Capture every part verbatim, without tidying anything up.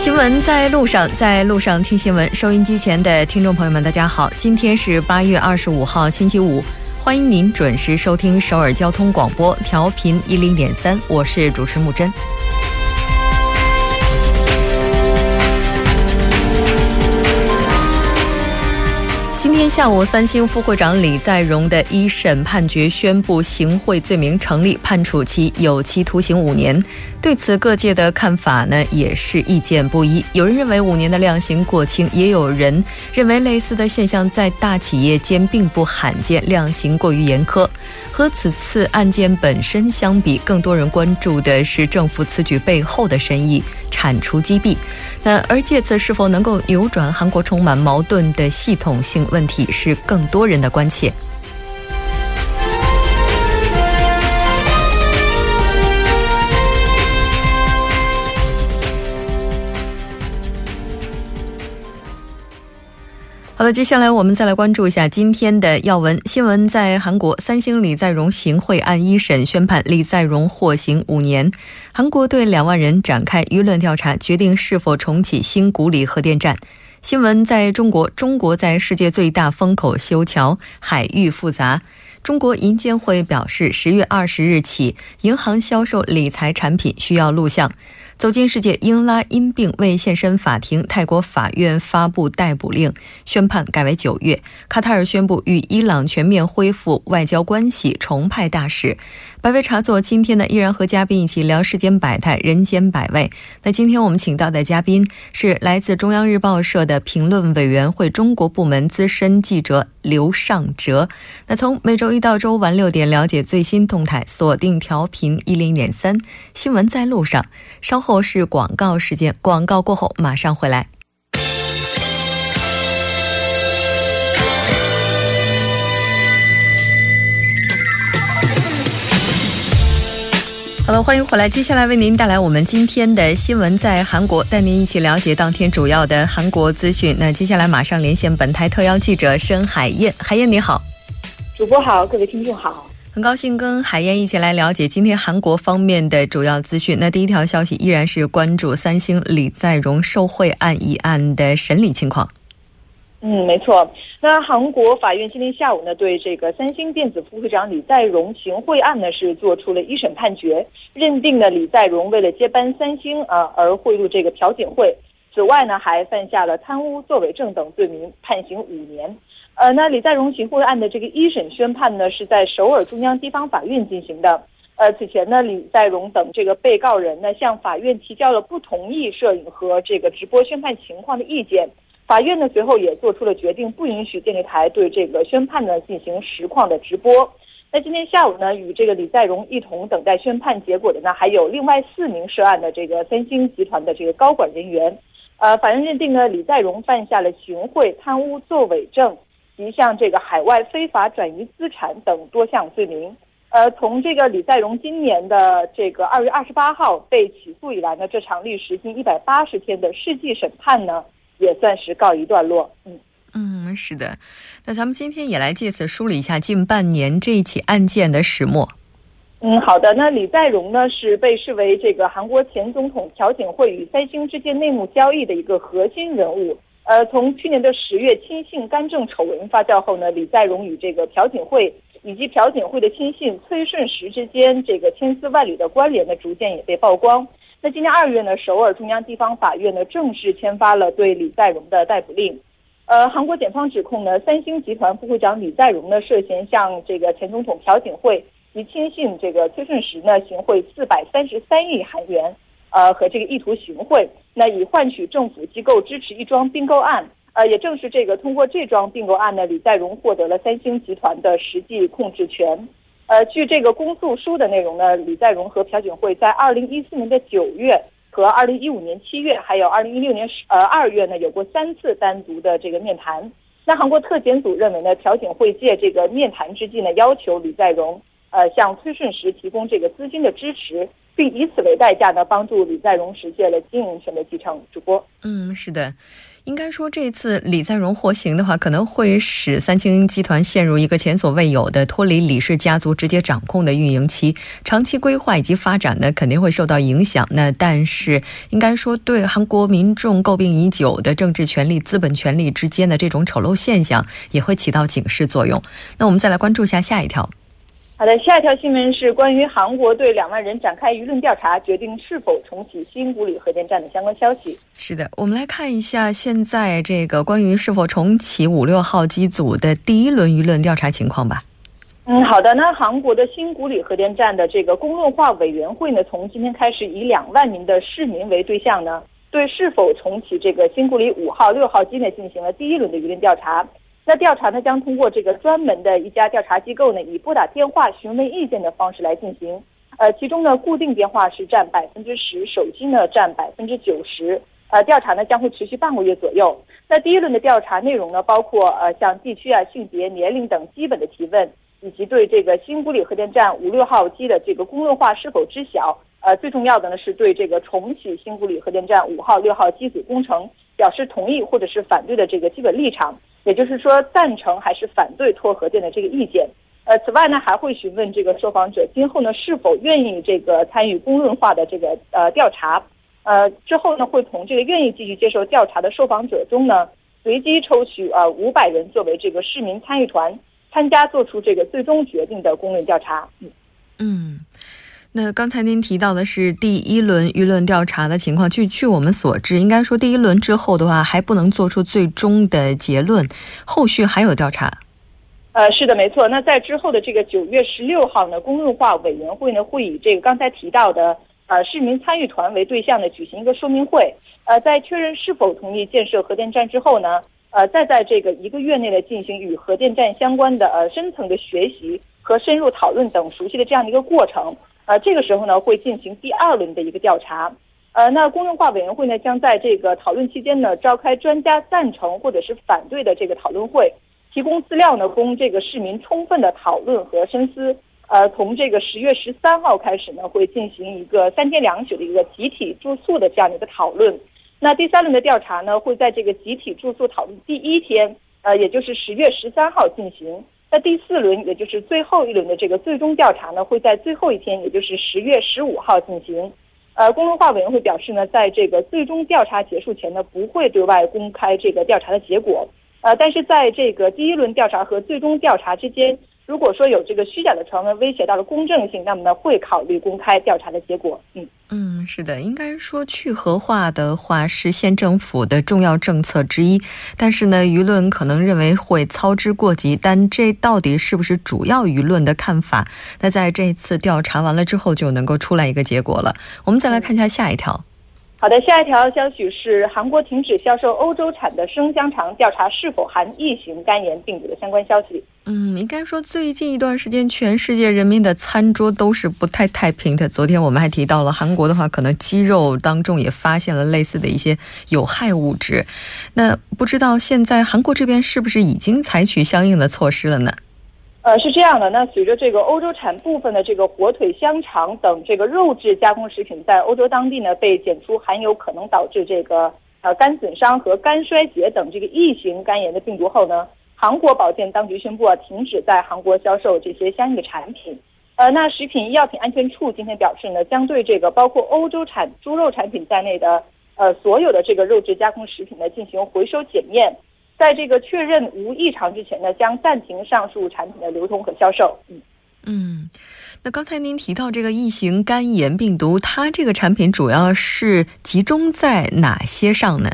新闻在路上， 在路上听新闻， 收音机前的听众朋友们大家好， 今天是八月二十五号， 星期五， 欢迎您准时收听首尔交通广播， 调频十点三， 我是主持木真。 今天下午三星副会长李在镕的一审判决宣布行贿罪名成立， 判处其有期徒刑五年。 对此各界的看法呢也是意见不一， 有人认为五年的量刑过轻， 也有人认为类似的现象在大企业间并不罕见， 量刑过于严苛。 和此次案件本身相比， 更多人关注的是政府此举背后的深意， 铲除积弊。 那而借此是否能够扭转韩国充满矛盾的系统性问题是更多人的关切。 好的，接下来我们再来关注一下今天的要闻。 新闻在韩国， 三星李在镕行贿案一审宣判， 李在镕获刑五年。 韩国对两万人展开舆论调查， 决定是否重启新古里核电站。 新闻在中国， 中国在世界最大风口修桥， 海域复杂。 中国银监会表示， 十月二十日 起， 银行销售理财产品需要录像。 走进世界英拉因病未现身法庭， 泰国法院发布逮捕令， 宣判改为九月。 卡塔尔宣布与伊朗全面恢复外交关系， 重派大使。 百味茶座今天呢依然和嘉宾一起聊世间百态， 人间百味。 那今天我们请到的嘉宾是来自中央日报社的评论委员会中国部门资深记者 刘尚哲。 那从每周一到周晚六点了解最新动态， 锁定调频十点三， 新闻在路上。 稍后是广告时间， 广告过后马上回来。 好了，欢迎回来。 接下来为您带来我们今天的新闻在韩国， 带您一起了解当天主要的韩国资讯。 那接下来马上连线本台特邀记者申海燕。 海燕你好。 主播好，各位听众好。 很高兴跟海燕一起来了解今天韩国方面的主要资讯。 那第一条消息， 依然是关注三星李在镕受贿案一案的审理情况。 嗯，没错。 那韩国法院今天下午呢， 对这个三星电子副会长李在镕行贿案呢是做出了一审判决， 认定了李在镕为了接班三星啊而贿赂这个朴槿惠， 此外呢还犯下了贪污作伪证等罪名， 判刑五年。 呃， 那李在镕行贿案的这个一审宣判呢， 是在首尔中央地方法院进行的。 呃， 此前呢李在镕等这个被告人呢， 向法院提交了不同意摄影和这个直播宣判情况的意见。 法院呢随后也做出了决定，不允许电视台对这个宣判呢进行实况的直播。 那今天下午呢， 与这个李在镕一同等待宣判结果的呢， 还有另外四名涉案的这个三星集团的这个高管人员。 呃， 法院认定呢李在镕犯下了行贿、贪污作伪证， 及向这个海外非法转移资产等多项罪名。 呃，从这个李在镕今年的这个二月二十八号 被起诉以来呢， 这场历时近一百八十天的世纪审判呢， 也算是告一段落。 嗯。 嗯，是的。 那咱们今天也来借此梳理一下近半年这一起案件的始末。 嗯，好的。 那李在镕呢， 是被视为这个韩国前总统朴槿惠与三星之间内幕交易的一个核心人物。 呃，从去年的十月亲信干政丑闻发酵后呢， 李在镕与这个朴槿惠， 以及朴槿惠的亲信崔顺实之间这个千丝万缕的关联呢，逐渐也被曝光。 那今年二月呢， 首尔中央地方法院呢， 正式签发了对李在镕的逮捕令。 呃，韩国检方指控呢， 三星集团副会长李在镕呢， 涉嫌向这个前总统朴槿惠 及亲信这个崔顺实呢， 行贿四百三十三亿韩元， 呃，和这个意图行贿， 那以换取政府机构支持一桩并购案。 呃，也正是这个通过这桩并购案呢， 李在镕获得了三星集团的实际控制权。 呃，据这个公诉书的内容呢， 李在镕和朴槿惠在二零一四年的九月、 和二零一五年七月， 还有二零一六年 二月呢， 有过三次单独的这个面谈。 那韩国特检组认为呢， 朴槿惠借这个面谈之际呢， 要求李在镕 呃，向崔顺实提供这个资金的支持， 并以此为代价呢，帮助李在镕实现了经营权的继承。主播。嗯，是的。应该说这次理财融获行的话，可能会使三星集团陷入一个前所未有的脱离李氏家族直接掌控的运营期，长期规划以及发展呢，肯定会受到影响。那但是应该说对韩国民众诟病已久的政治权力、资本权力之间的这种丑陋现象也会起到警示作用。那我们再来关注下下一条。 好的，下一条新闻是关于韩国对两万人展开舆论调查，决定是否重启新五里核电站的相关消息。 是的，我们来看一下现在这个关于是否重启 五六号机组的第一轮舆论调查情况吧。 嗯，好的，那韩国的新五里核电站的这个公论化委员会呢，从今天开始以两万名的市民为对象呢，对是否重启这个新五里五号、六号机呢进行了第一论的舆论调查。 那调查呢将通过这个专门的一家调查机构呢以拨打电话询问意见的方式来进行， 呃其中呢固定电话是占百分之十， 手机呢占百分之九十， 呃调查呢将会持续半个月左右。 那第一轮的调查内容呢包括呃像地区啊、性别、年龄等基本的提问， 以及对这个新五里核电站 五六号机的这个公论化是否知晓， 呃最重要的呢是对这个重启新五里核电站 五号六号机组工程表示同意或者是反对的这个基本立场， 也就是说赞成还是反对脱核电的这个意见。 呃此外呢还会询问这个受访者今后呢是否愿意这个参与公论化的这个呃调查， 呃之后呢会从这个愿意继续接受调查的受访者中呢随机抽取呃五百人作为这个市民参与团， 参加做出这个最终决定的公论调查。 嗯， 那刚才您提到的是第一轮舆论调查的情况，据据我们所知，应该说第一轮之后的话还不能做出最终的结论， 后续还有调查。 呃是的没错，那在之后的这个 九月十六号呢， 公论化委员会呢会以这个刚才提到的 呃市民参与团为对象呢举行一个说明会， 呃在确认是否同意建设核电站之后呢， 呃再在这个一个月内呢进行与核电站相关的呃深层的学习和深入讨论等熟悉的这样的一个过程。 呃这个时候呢会进行第二轮的一个调查。 呃那公论化委员会呢将在这个讨论期间呢召开专家赞成或者是反对的这个讨论会， 提供资料呢供这个市民充分的讨论和深思。 呃从这个十月十三号开始呢会进行一个三天两宿的一个集体住宿的这样的一个讨论。 那第三轮的调查呢会在这个集体住宿讨论第一天， 呃也就是十月十三号进行。 那第四轮， 也就是最后一轮的这个最终调查呢会在最后一天， 也就是十月十五号进行。 呃公论化委员会表示呢， 在这个最终调查结束前呢不会对外公开这个调查的结果。 呃但是在这个第一轮调查和最终调查之间， 如果说有这个虚假的传闻威胁到了公正性， 那么会考虑公开调查的结果。 嗯 嗯， 是的，应该说去核化的话， 是县政府的重要政策之一， 但是呢舆论可能认为会操之过急， 但这到底是不是主要舆论的看法， 那在这次调查完了之后就能够出来一个结果了。 我们再来看一下下一条。 好的，下一条消息是韩国停止销售欧洲产的生香肠，调查是否含异型肝炎病毒的相关消息。 嗯，应该说最近一段时间全世界人民的餐桌都是不太太平的。 昨天我们还提到了韩国的话可能鸡肉当中也发现了类似的一些有害物质， 那不知道现在韩国这边是不是已经采取相应的措施了呢？ 呃是这样的，那随着这个欧洲产部分的这个火腿香肠等这个肉制加工食品在欧洲当地呢被检出含有可能导致这个呃肝损伤和肝衰竭等这个异型肝炎的病毒后呢，韩国保健当局宣布啊停止在韩国销售这些相应的产品。 呃那食品医药品安全处今天表示呢，将对这个包括欧洲产猪肉产品在内的呃所有的这个肉制加工食品呢进行回收检验， 在这个确认无异常之前呢，将暂停上述产品的流通和销售。 嗯， 那刚才您提到这个异型肝炎病毒， 它这个产品主要是集中在哪些上呢？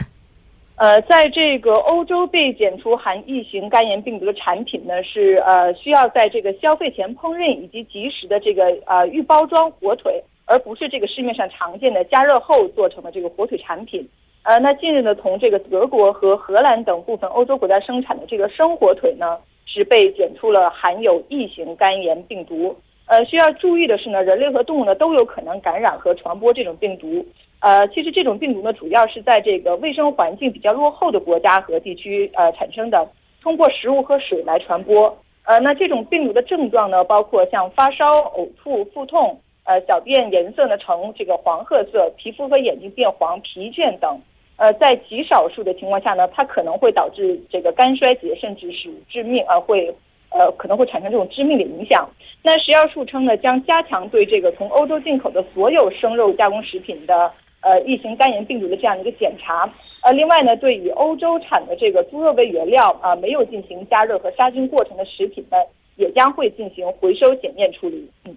呃在这个欧洲被检出含异型肝炎病毒的产品呢，是呃需要在这个消费前烹饪以及及时的这个呃预包装火腿， 而不是这个市面上常见的加热后做成的这个火腿产品。 呃那近日呢从这个德国和荷兰等部分欧洲国家生产的这个生火腿呢是被检出了含有异型肝炎病毒。 呃需要注意的是呢，人类和动物呢都有可能感染和传播这种病毒。 呃其实这种病毒呢主要是在这个卫生环境比较落后的国家和地区呃产生的，通过食物和水来传播。 呃那这种病毒的症状呢包括像发烧、呕吐、腹痛， 呃小便颜色呢呈这个黄褐色，皮肤和眼睛变黄、疲倦等。呃，在极少数的情况下呢，它可能会导致这个肝衰竭，甚至是致命，呃，会呃可能会产生这种致命的影响。那食药署称呢，将加强对这个从欧洲进口的所有生肉加工食品的呃乙型肝炎病毒的这样一个检查。呃，另外呢，对以欧洲产的这个猪肉为原料啊、呃，没有进行加热和杀菌过程的食品呢，也将会进行回收检验处理。嗯。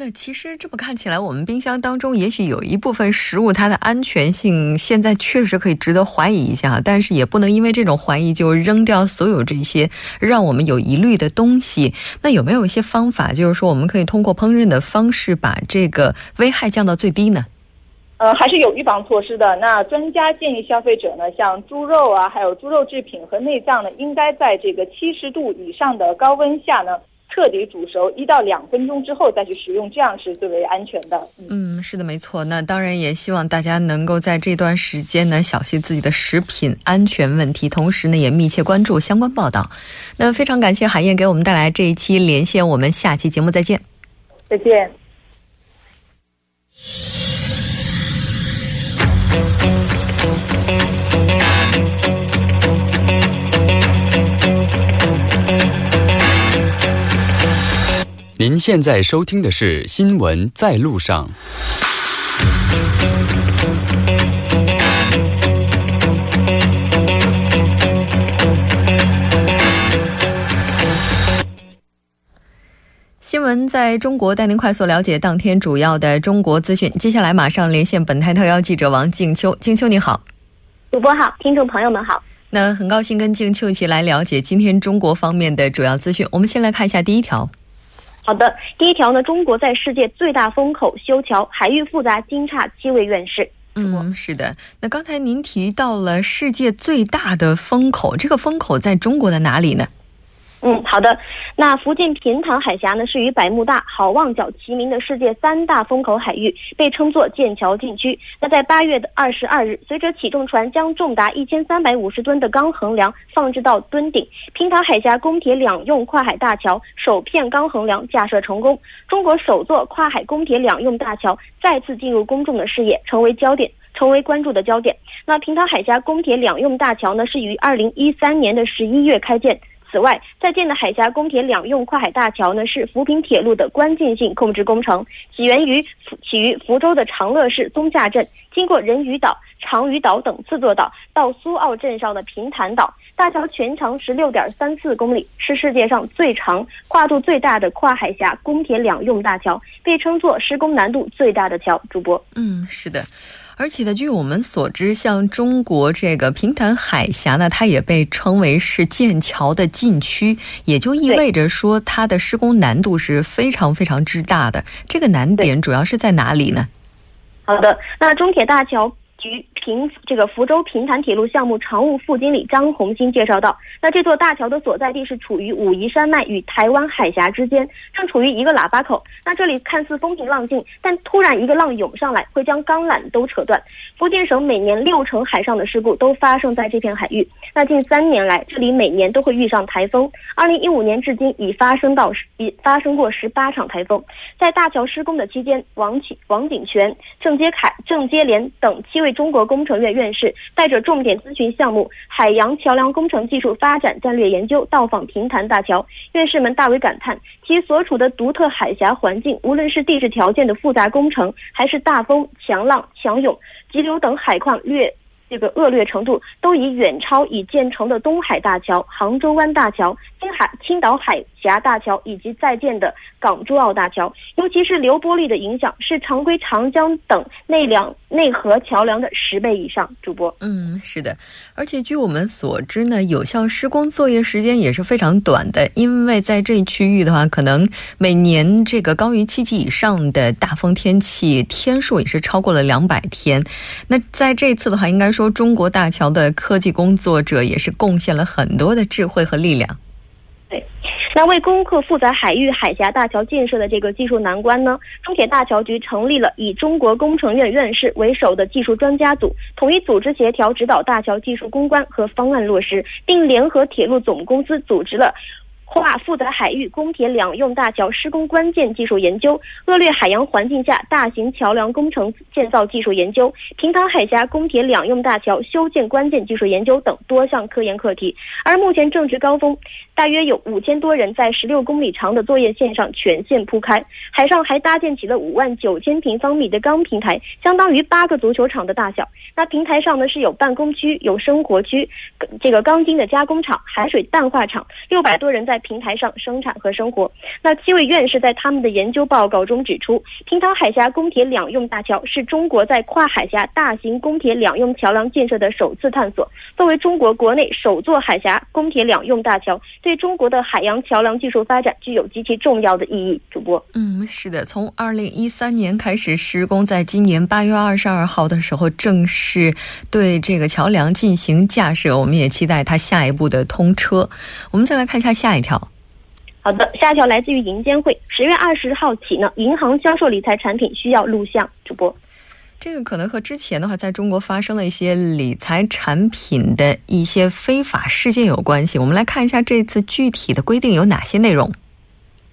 那其实这么看起来，我们冰箱当中也许有一部分食物它的安全性现在确实可以值得怀疑一下，但是也不能因为这种怀疑就扔掉所有这些让我们有疑虑的东西。那有没有一些方法，就是说我们可以通过烹饪的方式把这个危害降到最低呢？呃，还是有预防措施的。那专家建议消费者呢，像猪肉啊，还有猪肉制品和内脏呢，应该在这个七十度以上的高温下呢，彻底煮熟一到两分钟之后再去食用，这样是最为安全的。 嗯, 嗯，是的，没错。那当然也希望大家能够在这段时间呢小心自己的食品安全问题，同时呢也密切关注相关报道。那非常感谢韩燕给我们带来这一期连线，我们下期节目再见。再见。您现在收听的是新闻在路上。新闻在中国带您快速了解当天主要的中国资讯。接下来马上连线本台特邀记者王静秋。静秋你好。主播好，听众朋友们好。那很高兴跟静秋一起来了解今天中国方面的主要资讯。我们先来看一下第一条。好的，第一条呢，中国在世界最大风口修桥，海域复杂惊诧七位院士。嗯，是的。那刚才您提到了世界最大的风口，这个风口在中国的哪里呢？嗯，好的。那福建平潭海峡呢，是与百慕大、好望角齐名的世界三大风口海域，被称作剑桥禁区。那在八月的二十二日，随着起重船将重达一千三百五十吨的钢横梁放置到墩顶，平潭海峡公铁两用跨海大桥首片钢横梁架设成功，中国首座跨海公铁两用大桥再次进入公众的视野，成为焦点。成为关注的焦点。那平潭海峡公铁两用大桥呢，是于二零一三年的十一月开建。此外，在建的海峡公铁两用跨海大桥呢，是扶贫铁路的关键性控制工程，起源于起于福州的长乐市东下镇，经过人鱼岛、长屿岛等四座岛，到苏澳镇上的平潭岛。大桥全长十六点三四公里，是世界上最长、跨度最大的跨海峡公铁两用大桥，被称作施工难度最大的桥。主播，嗯，是的。而且呢，据我们所知，像中国这个平潭海峡呢，它也被称为是剑桥的禁区，也就意味着说它的施工难度是非常非常之大的。这个难点主要是在哪里呢？好的，那中铁大桥局平这个福州平潭铁路项目常务副经理张红星介绍到，那这座大桥的所在地是处于武夷山脉与台湾海峡之间，正处于一个喇叭口。那这里看似风平浪静，但突然一个浪涌上来，会将钢缆都扯断。福建省每年六成海上的事故都发生在这片海域。那近三年来，这里每年都会遇上台风。二零一五年至今已发生到已发生过十八场台风。在大桥施工的期间，王景王景全、郑接凯、郑接连等七位。中国工程院院士带着重点咨询项目海洋桥梁工程技术发展战略研究到访平潭大桥，院士们大为感叹其所处的独特海峡环境，无论是地质条件的复杂工程，还是大风、强浪、强涌、急流等海况略这个恶劣程度，都已远超已建成的东海大桥、杭州湾大桥、青海青岛海峡大桥以及在建的港珠澳大桥。尤其是流玻璃的影响，是常规长江等内梁内河桥梁的十倍以上。主播，嗯，是的。而且据我们所知呢，有效施工作业时间也是非常短的，因为在这一区域的话，可能每年这个高于七级以上的大风天气天数也是超过了两百天。那在这次的话，应该说中国大桥的科技工作者也是贡献了很多的智慧和力量。对，那为攻克复杂海域海峡大桥建设的这个技术难关呢，中铁大桥局成立了以中国工程院院士为首的技术专家组，统一组织协调指导大桥技术攻关和方案落实，并联合铁路总公司组织了化负责海域公铁两用大桥施工关键技术研究，恶劣海洋环境下大型桥梁工程建造技术研究，平潭海峡公铁两用大桥修建关键技术研究等多项科研课题。而目前正值高峰，大约有五千多人在十六公里长的作业线上全线铺开，海上还搭建起了五万九千平方米的钢平台，相当于八个足球场的大小。那平台上呢是有办公区、有生活区，这个钢筋的加工厂、海水淡化厂，六百多人在平台上生产和生活。那七位院士在他们的研究报告中指出，平潭海峡公铁两用大桥是中国在跨海峡大型公铁两用桥梁建设的首次探索。作为中国国内首座海峡公铁两用大桥，对中国的海洋桥梁技术发展具有极其重要的意义。主播，嗯，是的，从二零一三年开始施工，在今年八月二十二号的时候正式对这个桥梁进行架设，我们也期待它下一步的通车。我们再来看一下下一条。好的，下一条来自于银监会，十月二十号起呢，银行销售理财产品需要录像。主播，这个可能和之前的话，在中国发生了一些理财产品的一些非法事件有关系。我们来看一下这次具体的规定有哪些内容。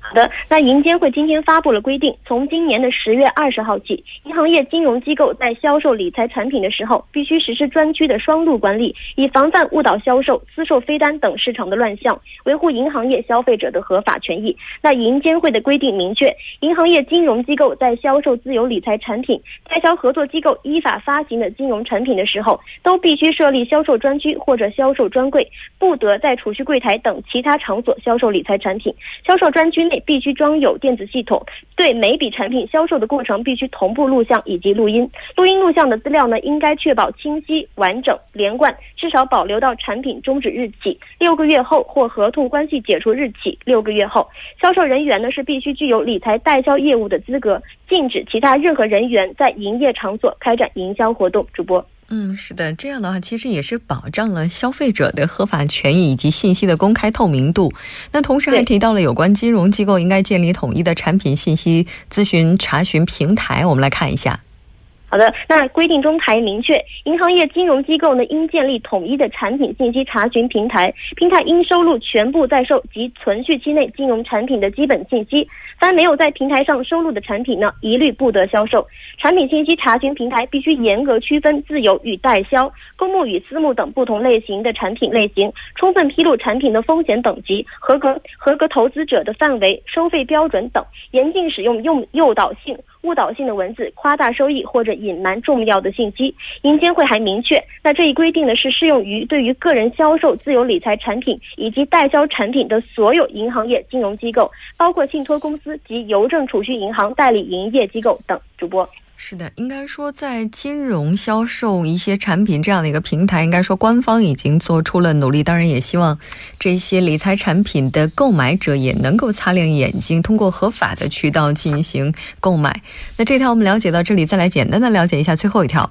好的，那银监会今天发布了规定，从今年的十月二十号起，银行业金融机构在销售理财产品的时候，必须实施专区的双路管理，以防范误导销售、私售飞单等市场的乱象，维护银行业消费者的合法权益。那银监会的规定明确，银行业金融机构在销售自有理财产品、代销合作机构依法发行的金融产品的时候，都必须设立销售专区或者销售专柜，不得在储蓄柜台等其他场所销售理财产品。销售专区内必须装有电子系统，对每笔产品销售的过程必须同步录像以及录音。录音录像的资料呢，应该确保清晰、完整、连贯，至少保留到产品终止日起六个月后或合同关系解除日起六个月后。销售人员呢是必须具有理财代销业务的资格，禁止其他任何人员在营业场所开展营销活动。主播，嗯，是的，这样的话其实也是保障了消费者的合法权益以及信息的公开透明度。那同时还提到了有关金融机构应该建立统一的产品信息咨询查询平台，我们来看一下。好的，那规定中还明确，银行业金融机构呢应建立统一的产品信息查询平台，平台应收录全部在售及存续期内金融产品的基本信息，凡没有在平台上收录的产品呢，一律不得销售。产品信息查询平台必须严格区分自有与代销、公募与私募等不同类型的产品类型，充分披露产品的风险等级、合格合格投资者的范围、收费标准等，严禁使用用诱导性、误导性的文字、夸大收益或者隐瞒重要的信息。银监会还明确，那这一规定呢是适用于对于个人销售自有理财产品以及代销产品的所有银行业金融机构，包括信托公司及邮政储蓄银行代理营业机构等。主播，是的，应该说在金融销售一些产品这样的一个平台，应该说官方已经做出了努力，当然也希望这些理财产品的购买者也能够擦亮眼睛，通过合法的渠道进行购买。那这条我们了解到这里，再来简单的了解一下最后一条。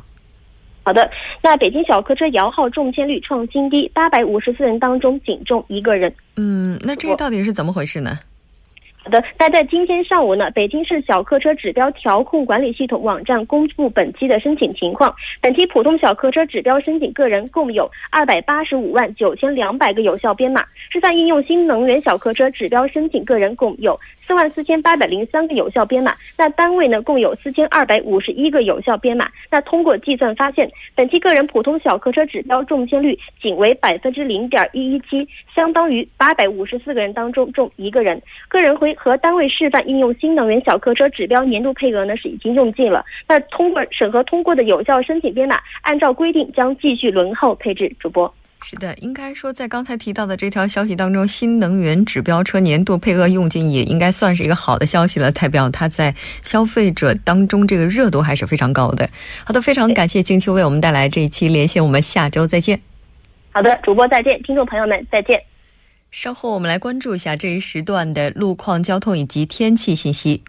好的，那北京小客车摇号中签率创新低，八百五十四人当中仅中一个人。嗯，那这个到底是怎么回事呢？好的，那在今天上午呢，北京市小客车指标调控管理系统网站公布本期的申请情况。本期普通小客车指标申请个人共有二百八十五万九千两百个有效编码，示范应用新能源小客车指标申请个人共有四万四千八百零三个有效编码，那单位呢共有四千二百五十一个有效编码。那通过计算发现，本期个人普通小客车指标中签率仅为百分之零点一一七，相当于八百五十四个人当中中一个人。个人回和单位示范应用新能源小客车指标年度配额呢是已经用尽了，那通过审核通过的有效申请编码，按照规定将继续轮候配置。主播，是的，应该说在刚才提到的这条消息当中，新能源指标车年度配额用尽也应该算是一个好的消息了，代表它在消费者当中这个热度还是非常高的。好的，非常感谢静秋为我们带来这一期连线，我们下周再见。好的，主播再见，听众朋友们再见。稍后我们来关注一下这一时段的路况、交通以及天气信息。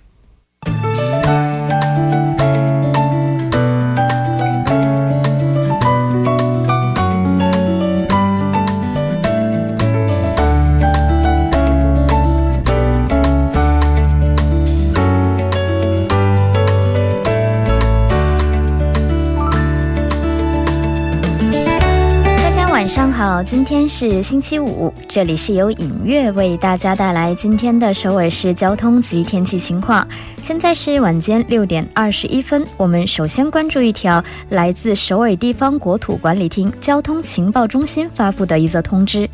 晚上好， 今天是星期五， 这里是由尹月为大家带来今天的首尔市交通及天气情况。 现在是晚间六点二十一分， 我们首先关注一条来自首尔地方国土管理厅交通情报中心发布的一则通知。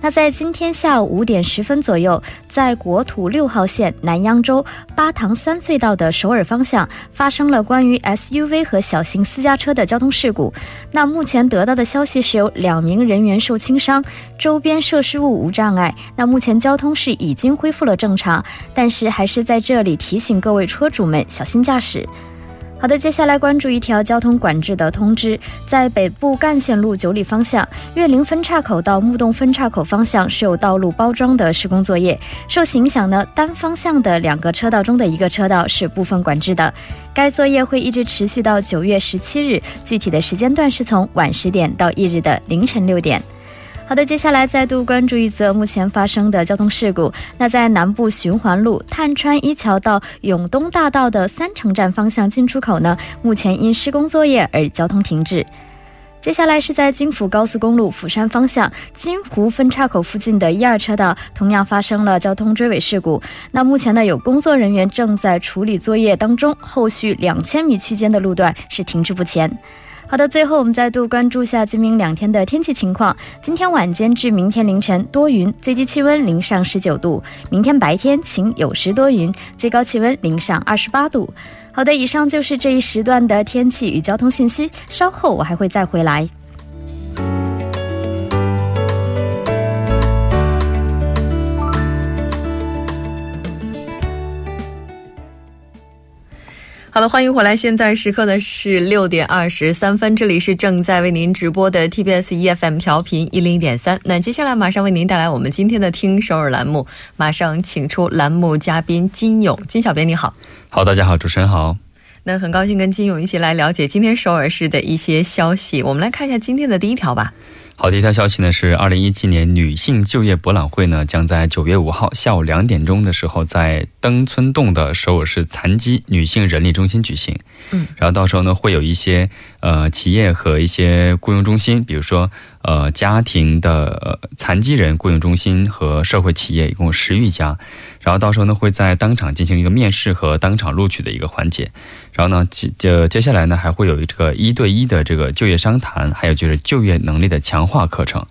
那在今天下午五点十分左右， 在国土六号线南扬州巴塘三隧道的首尔方向 发生了关于 에스유브이 和小型私家车的交通事故。 那目前得到的消息是有 两名人员受轻伤， 周边设施物无障碍。 那目前交通是已经恢复了正常， 但是还是在这里提醒各位车主们小心驾驶。 好的，接下来关注一条交通管制的通知。 在北部干线路九里方向， 越林分岔口到木洞分岔口方向是有道路包装的施工作业， 受其影响呢， 单方向的两个车道中的一个车道是部分管制的。 该作业会一直持续到 九月十七日， 具体的时间段是从晚十点到翌日的凌晨六点。 好的，接下来再度关注一则目前发生的交通事故。 那在南部循环路探川一桥到永东大道的三城站方向进出口呢， 目前因施工作业而交通停滞。 接下来是在京釜高速公路釜山方向， 金湖分岔口附近的一二车道 同样发生了交通追尾事故。 那目前呢有工作人员正在处理作业当中， 后续两千米区间的路段是停滞不前。 好的，最后我们再度关注下今明两天的天气情况。 今天晚间至明天凌晨多云， 最低气温零上十九度； 明天白天晴有时多云， 最高气温零上二十八度。 好的，以上就是这一时段的天气与交通信息， 稍后我还会再回来。 好的，欢迎回来。 现在时刻呢是六点二十三分， 这里是正在为您直播的 티비에스 이에프엠 调频一零点三。 那接下来马上为您带来我们今天的听首尔栏目， 马上请出栏目嘉宾金勇。金小编你好。 好，大家好，主持人好。 那很高兴跟金勇一起来了解今天首尔市的一些消息。 我们来看一下今天的第一条吧。 好，第一条消息呢是 二零一七年 女性就业博览会呢， 将在九月五号 下午两点钟的时候， 在登村洞的首尔市残疾女性人力中心举行。 然后到时候呢， 会有一些 呃, 企业和一些雇佣中心， 比如说 呃, 家庭的残疾人雇佣中心和社会企业， 一共十余家。 然后到时候呢， 会在当场进行一个面试和当场录取的一个环节。 然后呢接下来呢， 还会有一个一对一的这个就业商谈， 还有就是就业能力的强化课程。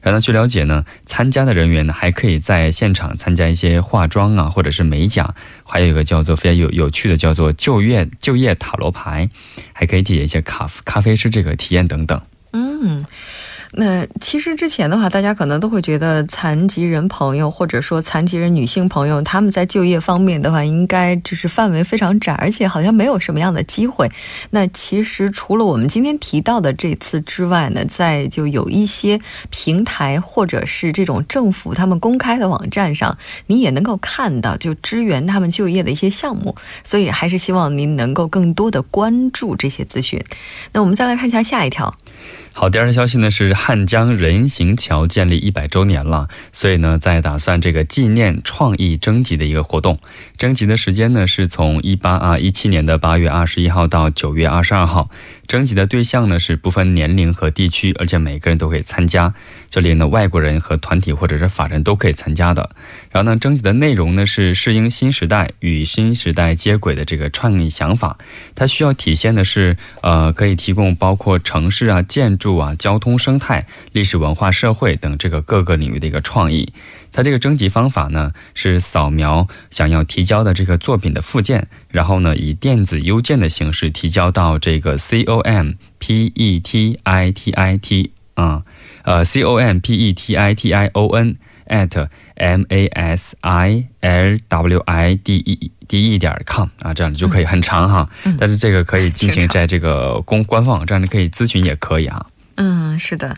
然后据了解呢， 参加的人员呢， 还可以在现场参加一些化妆啊， 或者是美甲， 还有一个叫做非常有趣的叫做就业就业塔罗牌， 还可以体验一些咖啡师这个体验等等。 嗯， 那其实之前的话大家可能都会觉得残疾人朋友， 或者说残疾人女性朋友， 他们在就业方面的话应该就是范围非常窄， 而且好像没有什么样的机会。 那其实除了我们今天提到的这次之外呢， 在就有一些平台， 或者是这种政府， 他们公开的网站上， 你也能够看到， 就支援他们就业的一些项目。 所以还是希望您能够更多的关注这些资讯。 那我们再来看一下下一条。 好，第二条消息呢， 是汉江人行桥建立一百周年了， 所以呢在打算这个纪念创意征集的一个活动。 征集的时间呢， 是从一八一七年的八月二十一号到九月二十二号。 征集的对象呢， 是不分年龄和地区， 而且每个人都可以参加。 这里呢外国人和团体或者是法人都可以参加的。 然后呢征集的内容呢， 是适应新时代， 与新时代接轨的这个创意想法。 它需要体现的是 呃, 可以提供包括城市啊、 建筑啊、交通生态、 历史文化社会等这个各个领域的一个创意。 它这个征集方法呢， 是扫描想要提交的这个作品的附件， 然后呢以电子邮件的形式提交到这个 competition 啊， competition at masilwide.com 啊， 这样就可以很长哈。 但是这个可以进行在这个官方网站可以咨询也可以啊。 嗯，是的。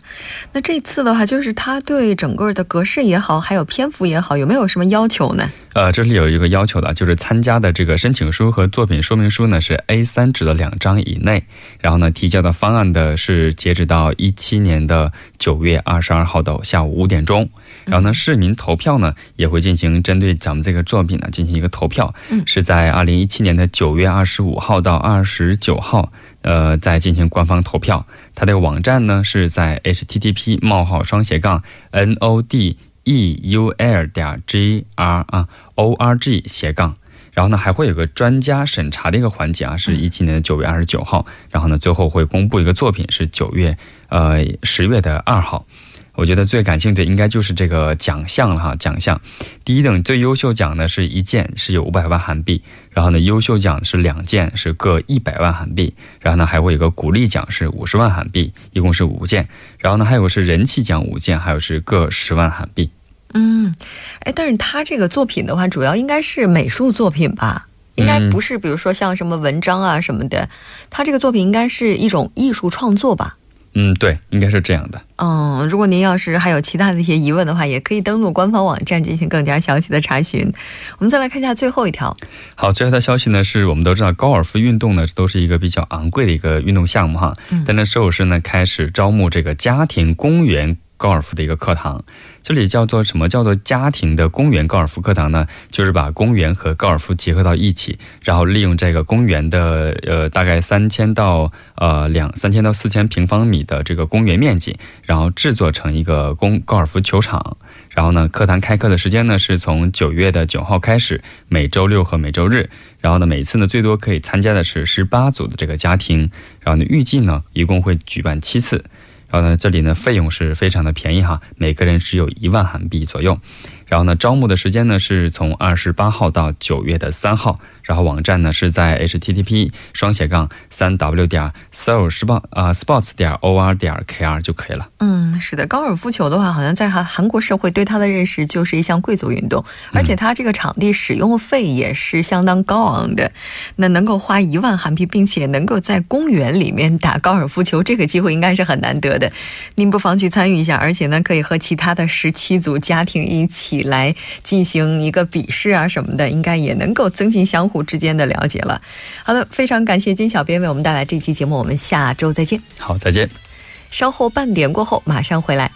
那这次的话，就是他对整个的格式也好，还有篇幅也好，有没有什么要求呢？呃这里有一个要求的，就是参加的这个申请书和作品说明书呢是 A三 纸的 两张以内， 然后呢提交的方案的是截止到 一七年的 九月二十二号的 下午五点钟。 然后呢市民投票呢也会进行针对咱们这个作品呢进行一个投票， 是在 二零一七年的 九月二十五号到 二十九号 呃， 在进行官方投票。 它的网站呢是在 h t t p 冒号双斜杠 n o d e u l 点 g r 啊 o r g 斜杠， 然后呢还会有个专家审查的一个环节啊，是 十七年的 九月二十九号， 然后呢最后会公布一个作品是 九月 呃 十月的二号。 我觉得最感兴趣的应该就是这个奖项了哈奖项， 第一等最优秀奖呢是一件， 是有 五百万韩币， 然后呢优秀奖是两件， 是各 一百万韩币， 然后呢还会有一个鼓励奖是 五十万韩币， 一共是五件， 然后呢还有是人气奖五件， 还有是各 十万韩币。 嗯，哎但是他这个作品的话主要应该是美术作品吧， 应该不是比如说像什么文章啊什么的，他这个作品应该是一种艺术创作吧。 嗯，对，应该是这样的。 嗯，如果您要是还有其他的一些疑问的话，也可以登录官方网站进行更加详细的查询。 我们再来看一下最后一条。 好，最后的消息呢是我们都知道高尔夫运动呢都是一个比较昂贵的一个运动项目哈， 但是首尔市呢开始招募这个家庭公园 高尔夫的一个课堂， 这里叫做什么叫做家庭的公园高尔夫课堂呢， 就是把公园和高尔夫结合到一起， 然后利用这个公园的 呃 大概 三千到 呃 三千到四千平方米的这个公园面积， 然后制作成一个高尔夫球场。 然后呢课堂开课的时间呢是从 九月的九号 开始， 每周六和每周日， 然后呢每次呢最多可以参加的是 十八组的这个家庭， 然后呢预计呢一共会举办七次。 然后呢这里呢费用是非常的便宜哈， 每个人只有 一万韩币左右。 然后呢招募的时间呢是从 二十八号到 九月的三号， 然后网站呢是在 h t t p 双斜杠 三 w 点 seoul sports 点 o r 点 k r 就可以了。 嗯，是的，高尔夫球的话好像在韩韩国社会对它的认识就是一项贵族运动， 而且它这个场地使用费也是相当高昂的， 那能够花 一万韩币， 并且能够在公园里面打高尔夫球， 这个机会应该是很难得的， 您不妨去参与一下。 而且呢可以和其他的 十七组家庭一起来 进行一个比试啊什么的， 应该也能够增进相互之间的了解了。 好的，非常感谢金小编为我们带来这期节目，我们下周再见。好，再见。稍后半点过后马上回来。